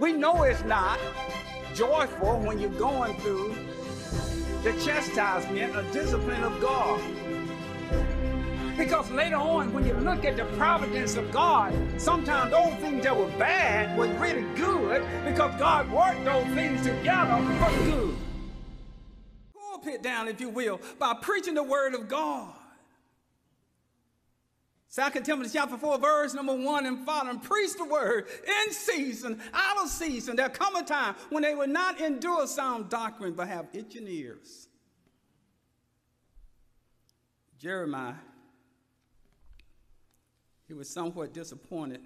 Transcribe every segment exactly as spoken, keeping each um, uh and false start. We know it's not joyful when you're going through the chastisement or discipline of God. Because later on, when you look at the providence of God, sometimes those things that were bad were really good because God worked those things together for good. Pulpit down, if you will, by preaching the word of God. Second Timothy chapter four, verse number one and following, preach the word in season, out of season. There come a time when they will not endure sound doctrine, but have itching ears. Jeremiah, he was somewhat disappointed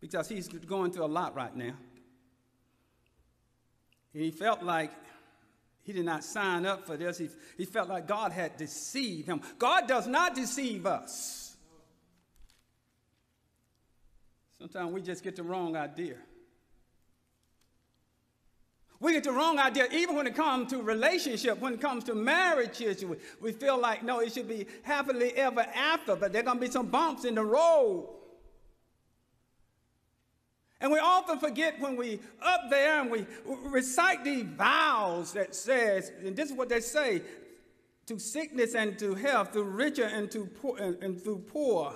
because he's going through a lot right now. And he felt like he did not sign up for this. He, he felt like God had deceived him. God does not deceive us. Sometimes we just get the wrong idea. We get the wrong idea, even when it comes to relationship, when it comes to marriages. We, we feel like, no, it should be happily ever after, but there are going to be some bumps in the road. And we often forget when we up there and we recite these vows that says, and this is what they say, to sickness and to health, to richer and to poor, and, and to poor,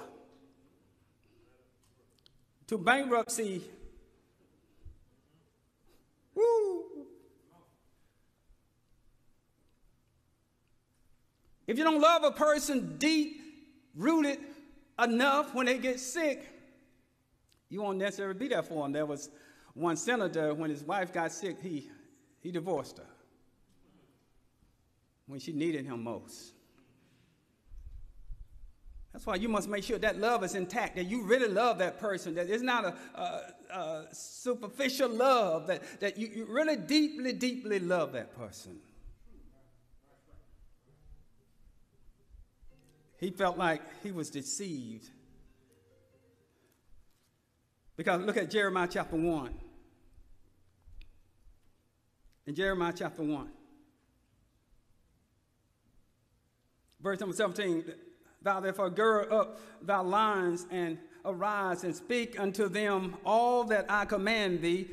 to bankruptcy. Woo! If you don't love a person deep-rooted enough when they get sick, you won't necessarily be there for him. There was one senator, when his wife got sick, he, he divorced her when she needed him most. That's why you must make sure that love is intact, that you really love that person, that it's not a, a, a superficial love, that, that you, you really deeply, deeply love that person. He felt like he was deceived. Because look at Jeremiah chapter one. In Jeremiah chapter one, verse number seventeen, thou therefore gird up thy loins and arise and speak unto them all that I command thee.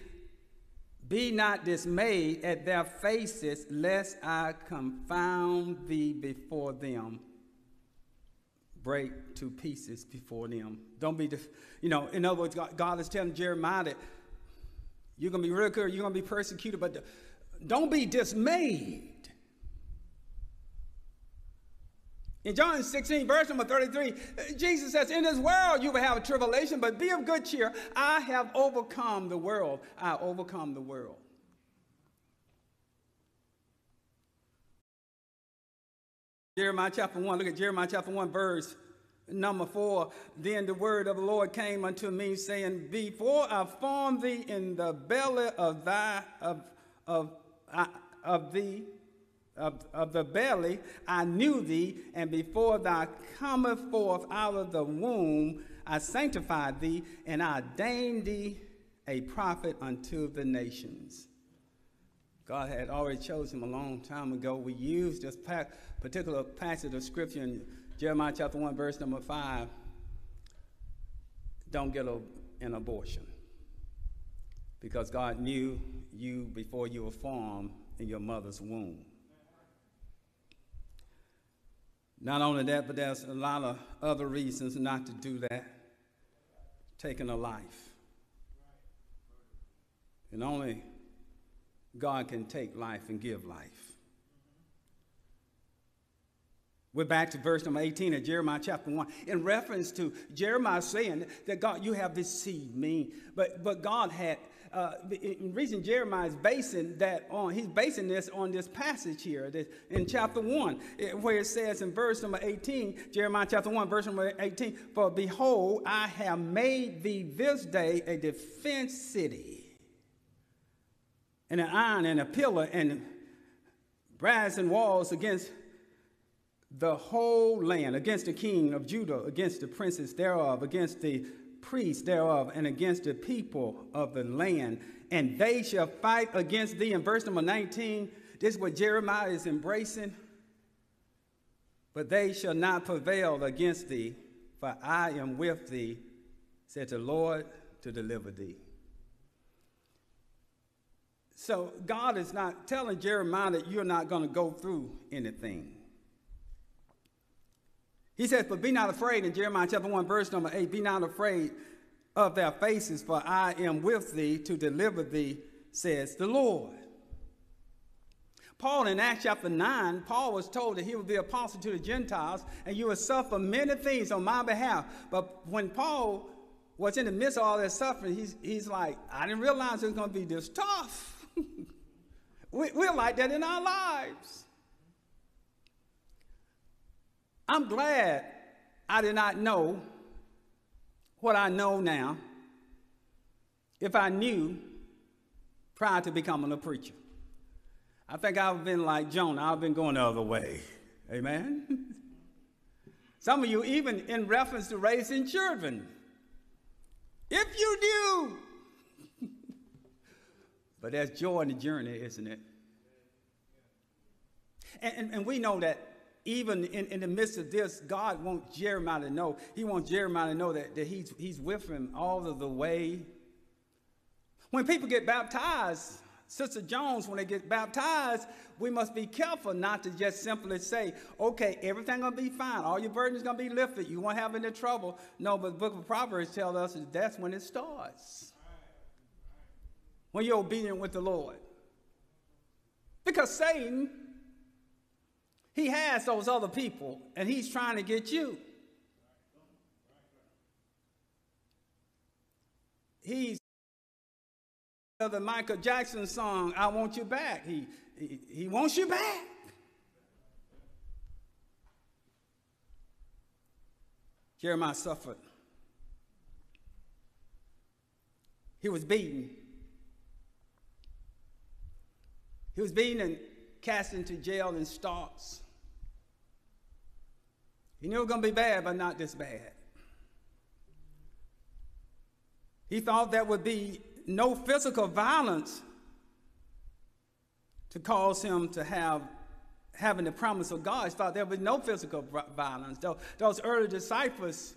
Be not dismayed at their faces, lest I confound thee before them. Break to pieces before them. Don't be, you know, in other words, God, God is telling Jeremiah that you're going to be ridiculed, you're going to be persecuted, but don't be dismayed. In John sixteen, verse number thirty-three, Jesus says, in this world you will have tribulation, but be of good cheer. I have overcome the world. I overcome the world. Jeremiah chapter one, look at Jeremiah chapter one, verse number four. Then the word of the Lord came unto me, saying, before I formed thee in the belly of thy of of I, of thee of, of the belly, I knew thee, and before thou comest forth out of the womb, I sanctified thee, and I ordained thee a prophet unto the nations. God had already chosen him a long time ago. We used this particular passage of scripture in Jeremiah chapter one, verse number five. Don't get a, an abortion, because God knew you before you were formed in your mother's womb. Not only that, but there's a lot of other reasons not to do that. Taking a life. And only God can take life and give life. We're back to verse number eighteen of Jeremiah chapter one. In reference to Jeremiah saying that, God, you have deceived me. But, but God had, uh, the reason Jeremiah is basing that on, he's basing this on this passage here this, in chapter one, where it says in verse number eighteen, Jeremiah chapter one, verse number eighteen, for behold, I have made thee this day a defense city, and an iron and a pillar and brass and walls against the whole land, against the king of Judah, against the princes thereof, against the priests thereof, and against the people of the land. And they shall fight against thee. In verse number nineteen, this is what Jeremiah is embracing. But they shall not prevail against thee, for I am with thee, said the Lord to deliver thee. So God is not telling Jeremiah that you're not going to go through anything. He says, but be not afraid, in Jeremiah chapter one, verse number eight, be not afraid of their faces, for I am with thee to deliver thee, says the Lord. Paul in Acts chapter nine, Paul was told that he would be apostle to the Gentiles, and you would suffer many things on my behalf. But when Paul was in the midst of all that suffering, he's, he's like, I didn't realize it was going to be this tough. we, we're like that in our lives. I'm glad I did not know what I know now if I knew prior to becoming a preacher. I think I've been like Jonah. I've been going the other way. Amen? Some of you, even in reference to raising children, if you do. But there's joy in the journey, isn't it? And, and, and we know that even in, in the midst of this, God wants Jeremiah to know. He wants Jeremiah to know that, that he's, he's with him all of the way. When people get baptized, Sister Jones, when they get baptized, we must be careful not to just simply say, okay, everything's going to be fine. All your burdens going to be lifted. You won't have any trouble. No, but the book of Proverbs tells us that that's when it starts. When you're obedient with the Lord. Because Satan, he has those other people, and he's trying to get you. He's the Michael Jackson song, I Want You Back. He, he, he wants you back. Jeremiah suffered. He was beaten. He was beaten and cast into jail and stocks. He knew it was going to be bad, but not this bad. He thought there would be no physical violence to cause him to have having the promise of God. He thought there would be no physical violence. Those, those early disciples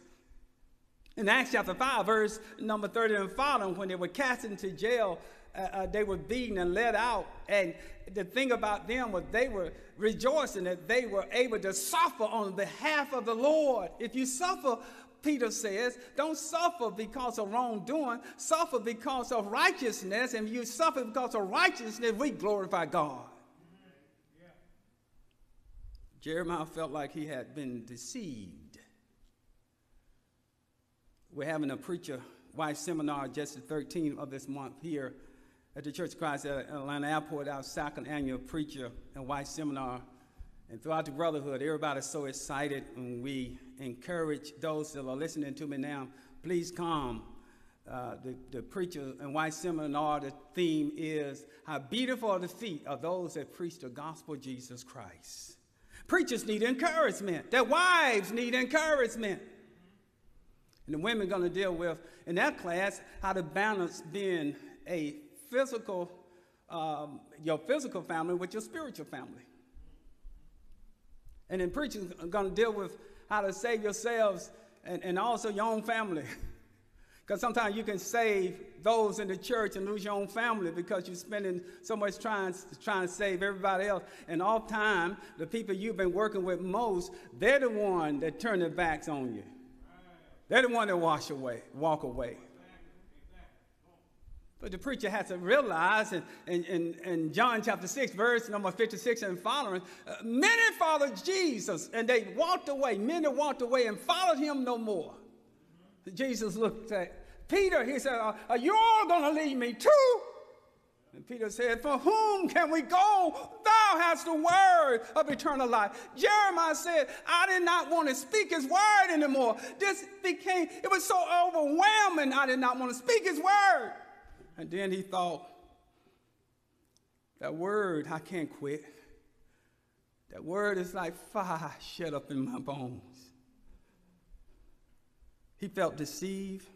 in Acts chapter five, verse number thirty and following, when they were cast into jail, uh, uh, they were beaten and let out. And the thing about them was they were rejoicing that they were able to suffer on behalf of the Lord. If you suffer, Peter says, don't suffer because of wrongdoing, suffer because of righteousness, and you suffer because of righteousness, we glorify God. Yeah. Jeremiah felt like he had been deceived. We're having a preacher wife seminar just the thirteenth of this month here at the Church of Christ at Atlanta Airport, our second annual preacher and wife seminar. And throughout the brotherhood, everybody's so excited, and we encourage those that are listening to me now, please come. Uh, the, the preacher and wife seminar, the theme is, how beautiful are the feet of those that preach the gospel of Jesus Christ. Preachers need encouragement. Their wives need encouragement. And the women are going to deal with, in that class, how to balance being a physical, um, your physical family with your spiritual family. And then preachers are going to deal with how to save yourselves and, and also your own family. Because sometimes you can save those in the church and lose your own family because you're spending so much trying, trying to save everybody else. And all the time, the people you've been working with most, they're the one that turn their backs on you. They're the one that wash away, walk away. But the preacher has to realize, and in, in, in John chapter six, verse number fifty-six and following, uh, many followed Jesus, and they walked away. Many walked away and followed him no more. Jesus looked at Peter. He said, are you all going to leave me too? And Peter said, for whom can we go? Thou hast the word of eternal life. Jeremiah said, I did not want to speak his word anymore. This became, it was so overwhelming, I did not want to speak his word. And then he thought, that word, I can't quit. That word is like fire shut up in my bones. He felt deceived.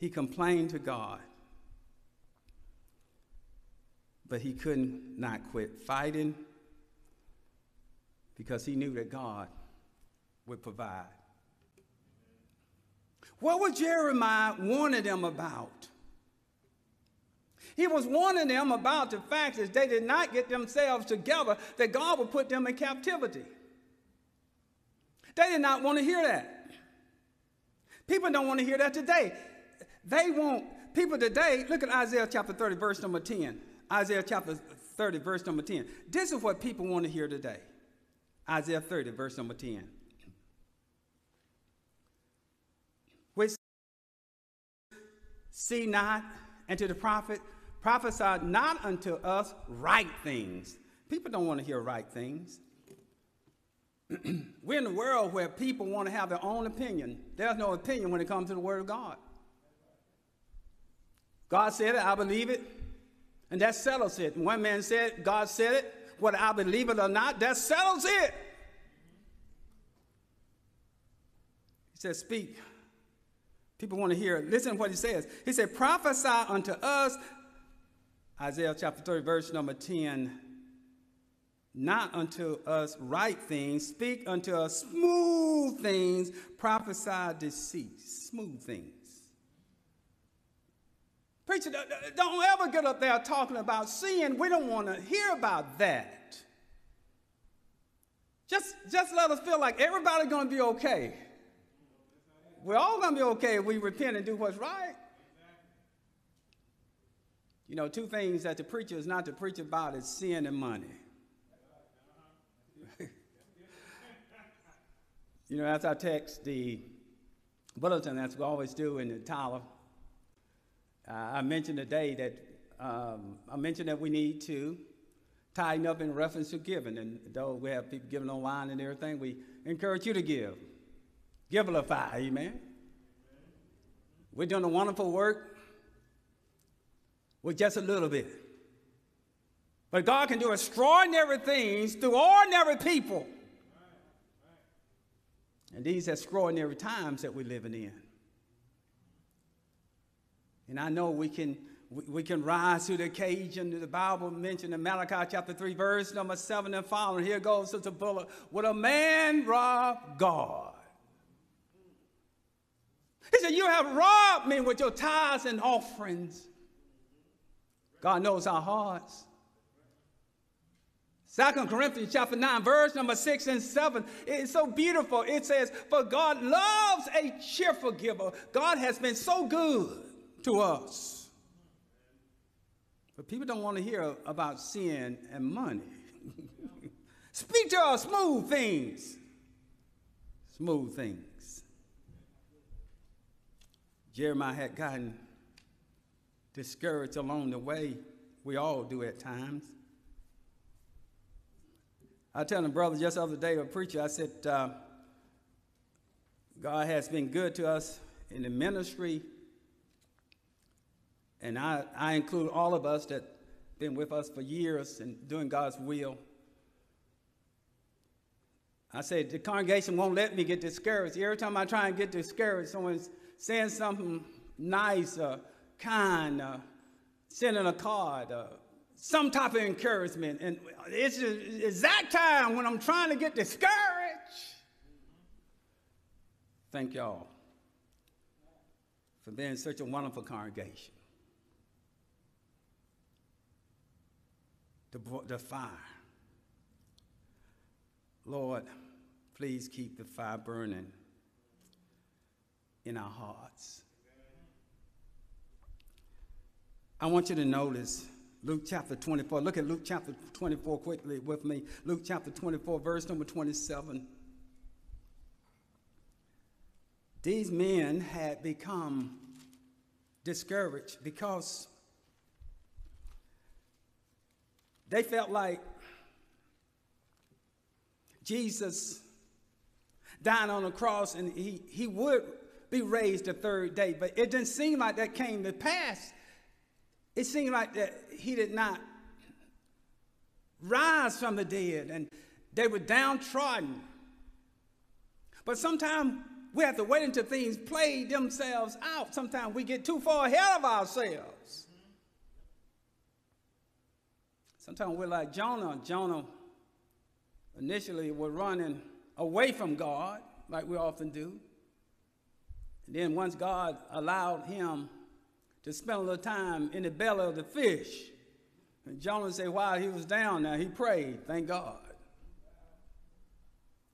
He complained to God. But he couldn't not quit fighting because he knew that God would provide. What was Jeremiah warning them about? He was warning them about the fact that they did not get themselves together, that God would put them in captivity. They did not want to hear that. People don't want to hear that today. They want people today, look at Isaiah chapter thirty, verse number ten. Isaiah chapter thirty, verse number ten. This is what people want to hear today. Isaiah thirty, verse number ten. Which see not, and to the prophet, prophesy not unto us right things. People don't want to hear right things. We're in a world where people want to have their own opinion. There's no opinion when it comes to the word of God. God said it, I believe it, and that settles it. And one man said, God said it, whether I believe it or not, that settles it. He said, speak. People want to hear it. Listen to what he says. He said, prophesy unto us, Isaiah chapter thirty, verse number ten, not unto us right things, speak unto us smooth things, prophesy deceit, smooth things. Preacher, don't ever get up there talking about sin. We don't want to hear about that. Just, just let us feel like everybody's going to be okay. We're all going to be okay if we repent and do what's right. You know, two things that the preacher is not to preach about is sin and money. You know, as I text the bulletin, as we always do in the tower, uh, I mentioned today that um, I mentioned that we need to tighten up in reference to giving. And though we have people giving online and everything, we encourage you to give. Givelify, amen. We're doing a wonderful work with just a little bit. But God can do extraordinary things through ordinary people. And these extraordinary times that we're living in. And I know we can, we, we can rise to the occasion. The Bible mentioned in Malachi chapter three, verse number seven and following. Here goes Sister Bullock. Would a man rob God? He said, you have robbed me with your tithes and offerings. God knows our hearts. Second Corinthians chapter nine, verse number six and seven. It's so beautiful. It says, for God loves a cheerful giver. God has been so good to us. But people don't want to hear about sin and money. Speak to us smooth things. Smooth things. Jeremiah had gotten discouraged along the way. We all do at times. I tell a brother just the other day, a preacher, I said, uh, God has been good to us in the ministry. And I, I include all of us that been with us for years and doing God's will. I said, the congregation won't let me get discouraged. Every time I try and get discouraged, someone's saying something nice or kind, or sending a card, or some type of encouragement, and it's the exact time when I'm trying to get discouraged. Thank y'all for being such a wonderful congregation. The, the fire. Lord, please keep the fire burning in our hearts. I want you to notice Luke chapter twenty-four. Look at Luke chapter twenty-four quickly with me. Luke chapter twenty-four, verse number twenty-seven. These men had become discouraged because they felt like Jesus died on the cross and he, he would be raised the third day. But it didn't seem like that came to pass. It seemed like that he did not rise from the dead, and they were downtrodden. But sometimes we have to wait until things play themselves out. Sometimes we get too far ahead of ourselves. Sometimes we're like Jonah. Jonah initially was running away from God, like we often do. And then once God allowed him to spend a little time in the belly of the fish, and Jonah said while he was down there, he prayed, thank God.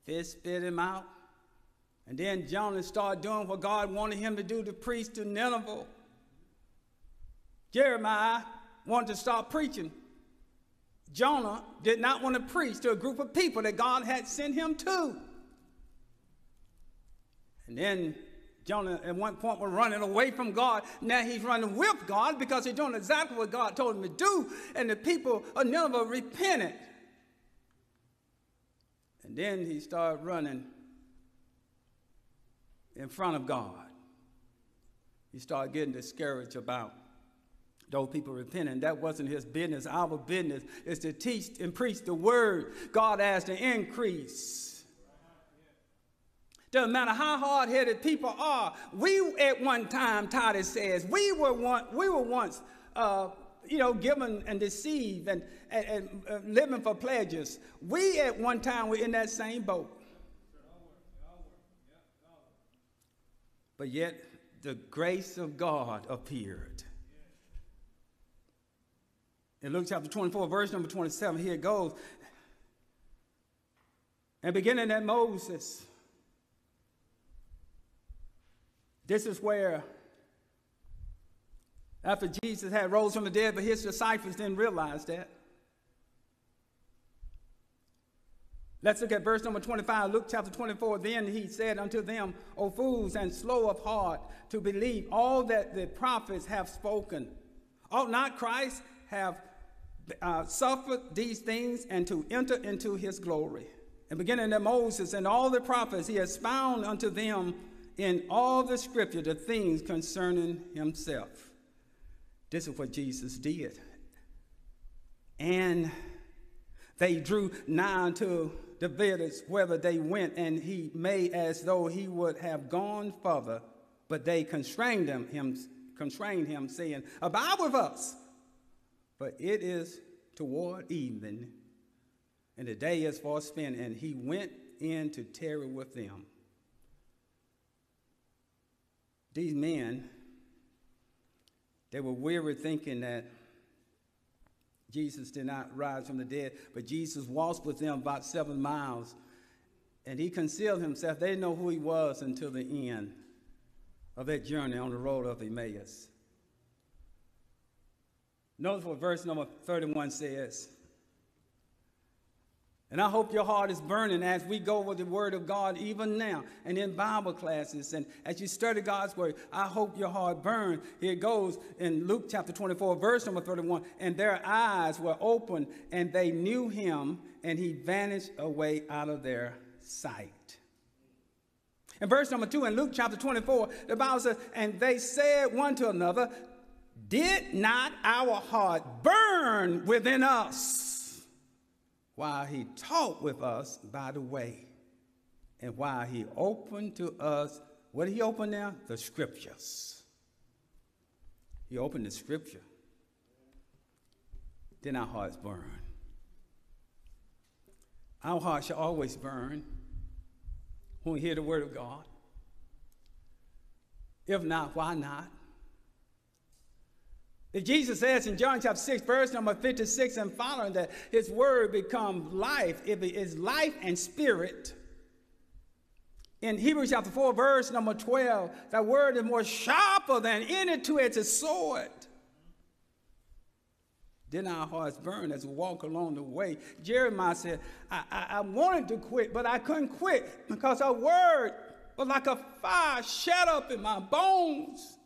Fish spit him out. And then Jonah started doing what God wanted him to do, to preach to Nineveh. Jeremiah wanted to start preaching. Jonah did not want to preach to a group of people that God had sent him to. And then Jonah at one point was running away from God. Now he's running with God because he's doing exactly what God told him to do. And the people of Nineveh repented. And then he started running in front of God. He started getting discouraged about those people repenting. That wasn't his business. Our business is to teach and preach the word. God asked to increase. Doesn't matter how hard-headed people are. We at one time, Titus says, we were once, we were once uh, you know, given and deceived and, and, and uh, living for pleasures. We at one time were in that same boat. But yet the grace of God appeared. In Luke chapter twenty-four, verse number twenty-seven, here it goes. And beginning at Moses, this is where, after Jesus had rose from the dead, but his disciples didn't realize that. Let's look at verse number twenty-five, Luke chapter twenty-four. Then he said unto them, O fools and slow of heart to believe all that the prophets have spoken. Ought not Christ have uh, suffered these things and to enter into his glory? And beginning at Moses and all the prophets, he expounded unto them in all the scripture the things concerning himself. This is what Jesus did. And they drew nigh unto the village whither they went, and he made as though he would have gone further, but they constrained him, him, constrained him, saying, Abide with us, but it is toward evening, and the day is far spent, and he went in to tarry with them. These men, they were weary thinking that Jesus did not rise from the dead, but Jesus walked with them about seven miles, and he concealed himself. They didn't know who he was until the end of that journey on the road of Emmaus. Notice what verse number thirty-one says. And I hope your heart is burning as we go with the word of God even now and in Bible classes. And as you study God's word, I hope your heart burns. Here it goes in Luke chapter twenty-four, verse number thirty-one. And their eyes were opened and they knew him, and he vanished away out of their sight. In verse number two in Luke chapter twenty-four, the Bible says, and they said one to another, did not our heart burn within us while he talked with us by the way, and while he opened to us, what did he open now? The scriptures. He opened the scripture. Then our hearts burn. Our hearts shall always burn when we hear the word of God. If not, why not? If Jesus says in John chapter six, verse number fifty-six and following, that his word becomes life, it is life and spirit. In Hebrews chapter four, verse number twelve, that word is more sharper than any two-edged sword. Then our hearts burn as we walk along the way. Jeremiah said, I, I, I wanted to quit, but I couldn't quit because her word was like a fire shut up in my bones,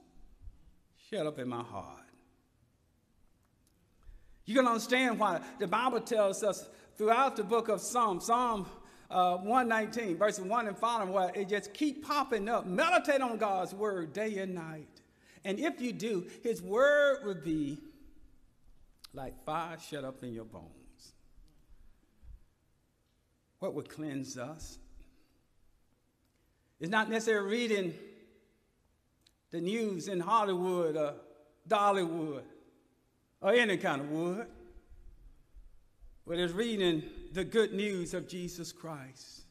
shut up in my heart. You can understand why the Bible tells us throughout the book of Psalms, Psalm uh, one nineteen, verses one and following, where it just keep popping up. Meditate on God's word day and night. And if you do, his word would be like fire shut up in your bones. What would cleanse us? It's not necessarily reading the news in Hollywood or Dollywood, or any kind of wood, but it's reading the good news of Jesus Christ.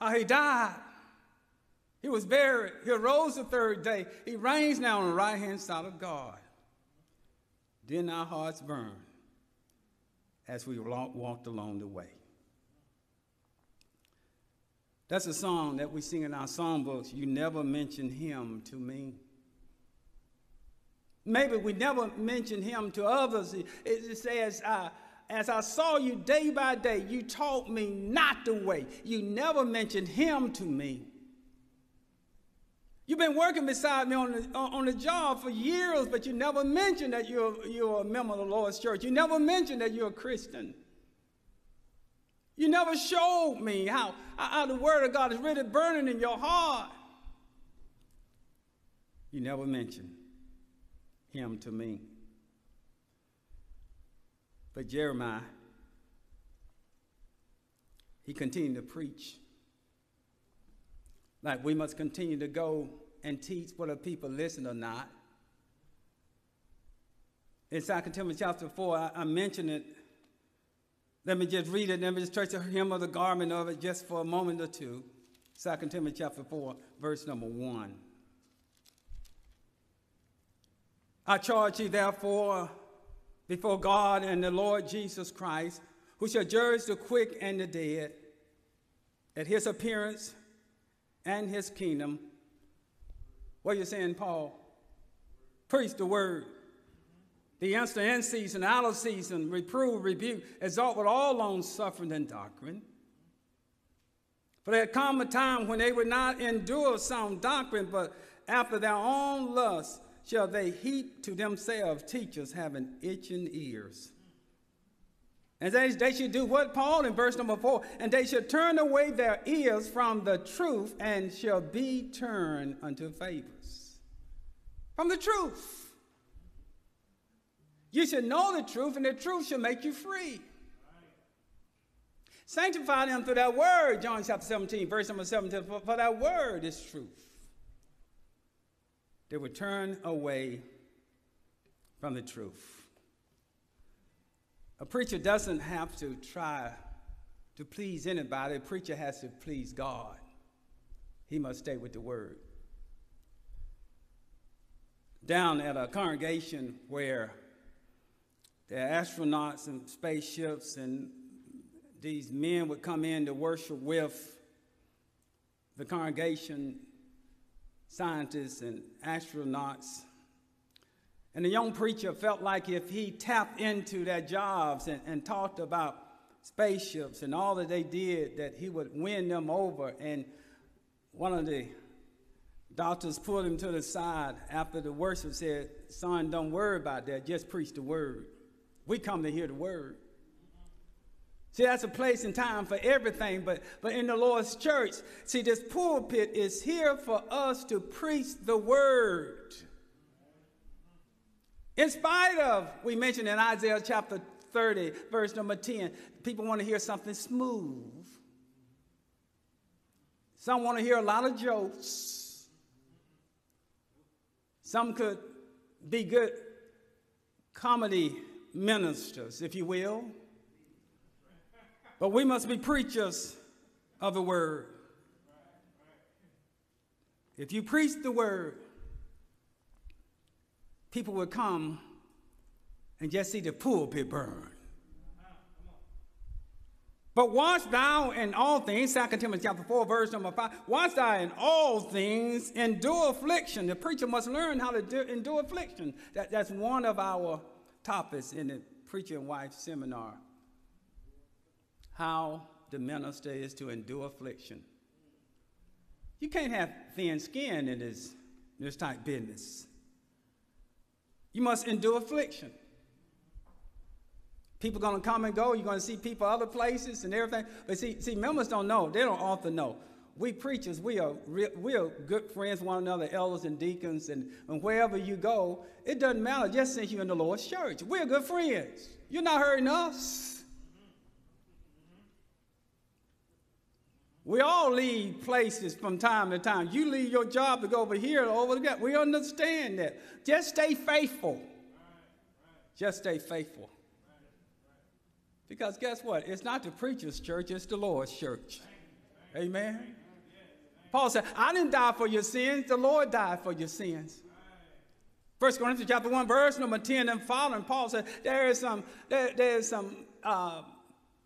How he died He was buried. He arose the third day. He reigns now on the right-hand side of God. Then our hearts burn as we walked along the way. That's a song that we sing in our songbooks. You never mention him to me. Maybe we never mention him to others. It says, uh, as I saw you day by day, you taught me not to wait. You never mentioned him to me. You've been working beside me on the, on the job for years, but you never mentioned that you're, you're a member of the Lord's church. You never mentioned that you're a Christian. You never showed me how, how the word of God is really burning in your heart. You never mentioned him to me. But Jeremiah, he continued to preach. Like we must continue to go and teach whether people listen or not. In Second Timothy chapter four, I, I mentioned it. Let me just read it. Let me just touch the hem of the garment of it just for a moment or two. Second Timothy chapter four, verse number one. I charge you therefore before God and the Lord Jesus Christ, who shall judge the quick and the dead at his appearance and his kingdom. What are you saying, Paul? Preach the word. The answer in season, out of season, reprove, rebuke, exalt with all long suffering and doctrine. For there come a time when they would not endure sound doctrine, but after their own lust shall they heap to themselves teachers having itching ears. And they, they should do what, Paul, in verse number four, and they shall turn away their ears from the truth and shall be turned unto favors. From the truth. You should know the truth, and the truth shall make you free. Right. Sanctify them through that word, John chapter seventeen, verse number seventeen, for, for that word is truth. They would turn away from the truth. A preacher doesn't have to try to please anybody. A preacher has to please God. He must stay with the word. Down at a congregation where there are astronauts and spaceships, and these men would come in to worship with the congregation, scientists and astronauts. And the young preacher felt like if he tapped into their jobs and, and talked about spaceships and all that they did, that he would win them over. And one of the doctors pulled him to the side after the worship, said, son, don't worry about that, just preach the word. We come to hear the word. See, that's a place and time for everything, but, but in the Lord's church, see, this pulpit is here for us to preach the word. In spite of, we mentioned in Isaiah chapter thirty, verse number ten, people want to hear something smooth. Some want to hear a lot of jokes. Some could be good comedy ministers, if you will. But we must be preachers of the word. If you preach the word, people will come and just see the pulpit burn. But watch thou in all things, Second Timothy chapter four, verse number five, watch thou in all things, endure affliction. The preacher must learn how to do, endure affliction. That, that's one of our topics in the Preacher and Wife Seminar. How the minister is to endure affliction. You can't have thin skin in this, this type business. You must endure affliction. People are going to come and go. You're going to see people other places and everything. But see, see, members don't know. They don't often know. We preachers, we are, we are good friends with one another, elders and deacons, and, and wherever you go, it doesn't matter just since you're in the Lord's church. We're good friends. You're not hurting us. We all leave places from time to time. You leave your job to go over here, over there. We understand that. Just stay faithful. Right, right. Just stay faithful. Right, right. Because guess what? It's not the preacher's church, it's the Lord's church. Thank you, thank you. Amen? Thank you. Yes, Paul said, I didn't die for your sins. The Lord died for your sins. First Corinthians chapter one, verse number ten and following, Paul said, there is some, there, there is some uh,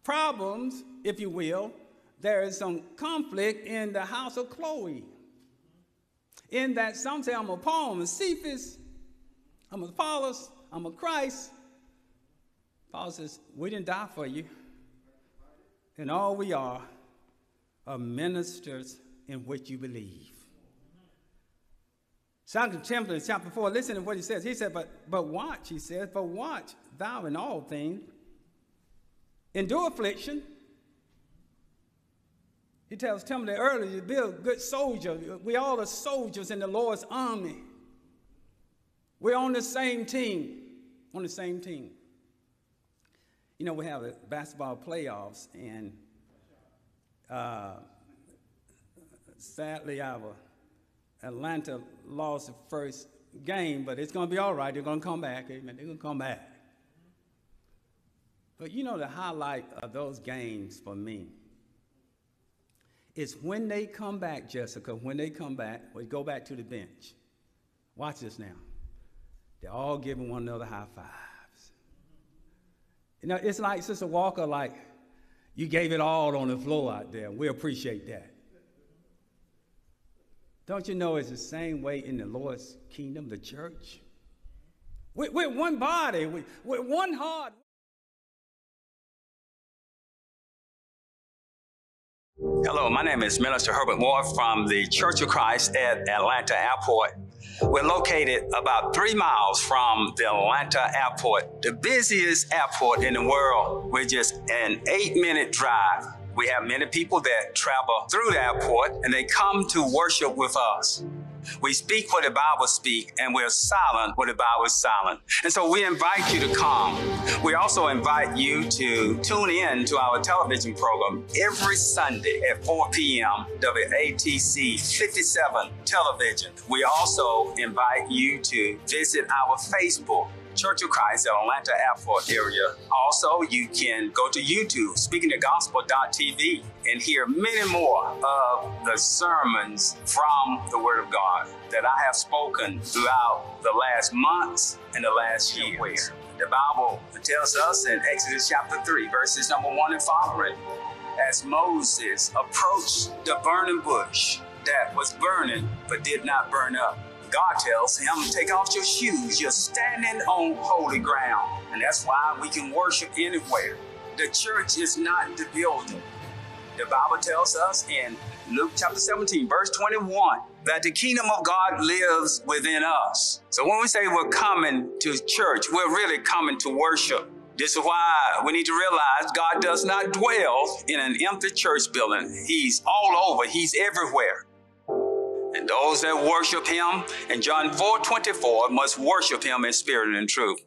problems, if you will. There is some conflict in the house of Chloe. In that some say, I'm a Paul, I'm a Cephas, I'm a Apollos, I'm a Christ. Paul says, we didn't die for you. And all we are are ministers in what you believe. Second Timothy chapter four, listen to what he says. He said, but, but watch, he says, but watch thou in all things. Endure affliction. He tells Timothy earlier, be a good soldier. We all are soldiers in the Lord's army. We're on the same team, on the same team. You know, we have a basketball playoffs, and uh, sadly, our Atlanta lost the first game, but it's going to be all right. They're going to come back. Amen. They're going to come back. But you know, the highlight of those games for me is when they come back, Jessica, when they come back, we go back to the bench. Watch this now. They're all giving one another high five. You know, it's like Sister Walker, like, you gave it all on the floor out there. We appreciate that. Don't you know it's the same way in the Lord's kingdom, the church? We're, we're one body, we're, we're one heart. Hello, my name is Minister Herbert Moore from the Church of Christ at Atlanta Airport. We're located about three miles from the Atlanta Airport, the busiest airport in the world. We're just an eight-minute drive. We have many people that travel through the airport, and they come to worship with us. We speak what the Bible speaks, and we're silent what the Bible is silent. And so we invite you to come. We also invite you to tune in to our television program every Sunday at four p m W A T C fifty-seven television. We also invite you to visit our Facebook, Church of Christ at Atlanta Airport area. Also, you can go to YouTube, speaking the gospel dot t v, and hear many more of the sermons from the Word of God that I have spoken throughout the last months and the last years. The Bible tells us in Exodus chapter three, verses number one and following, as Moses approached the burning bush that was burning but did not burn up, God tells him, take off your shoes. You're standing on holy ground. And that's why we can worship anywhere. The church is not the building. The Bible tells us in Luke chapter seventeen, verse twenty-one, that the kingdom of God lives within us. So when we say we're coming to church, we're really coming to worship. This is why we need to realize God does not dwell in an empty church building. He's all over. He's everywhere. And those that worship him, in John four twenty-four, must worship him in spirit and in truth.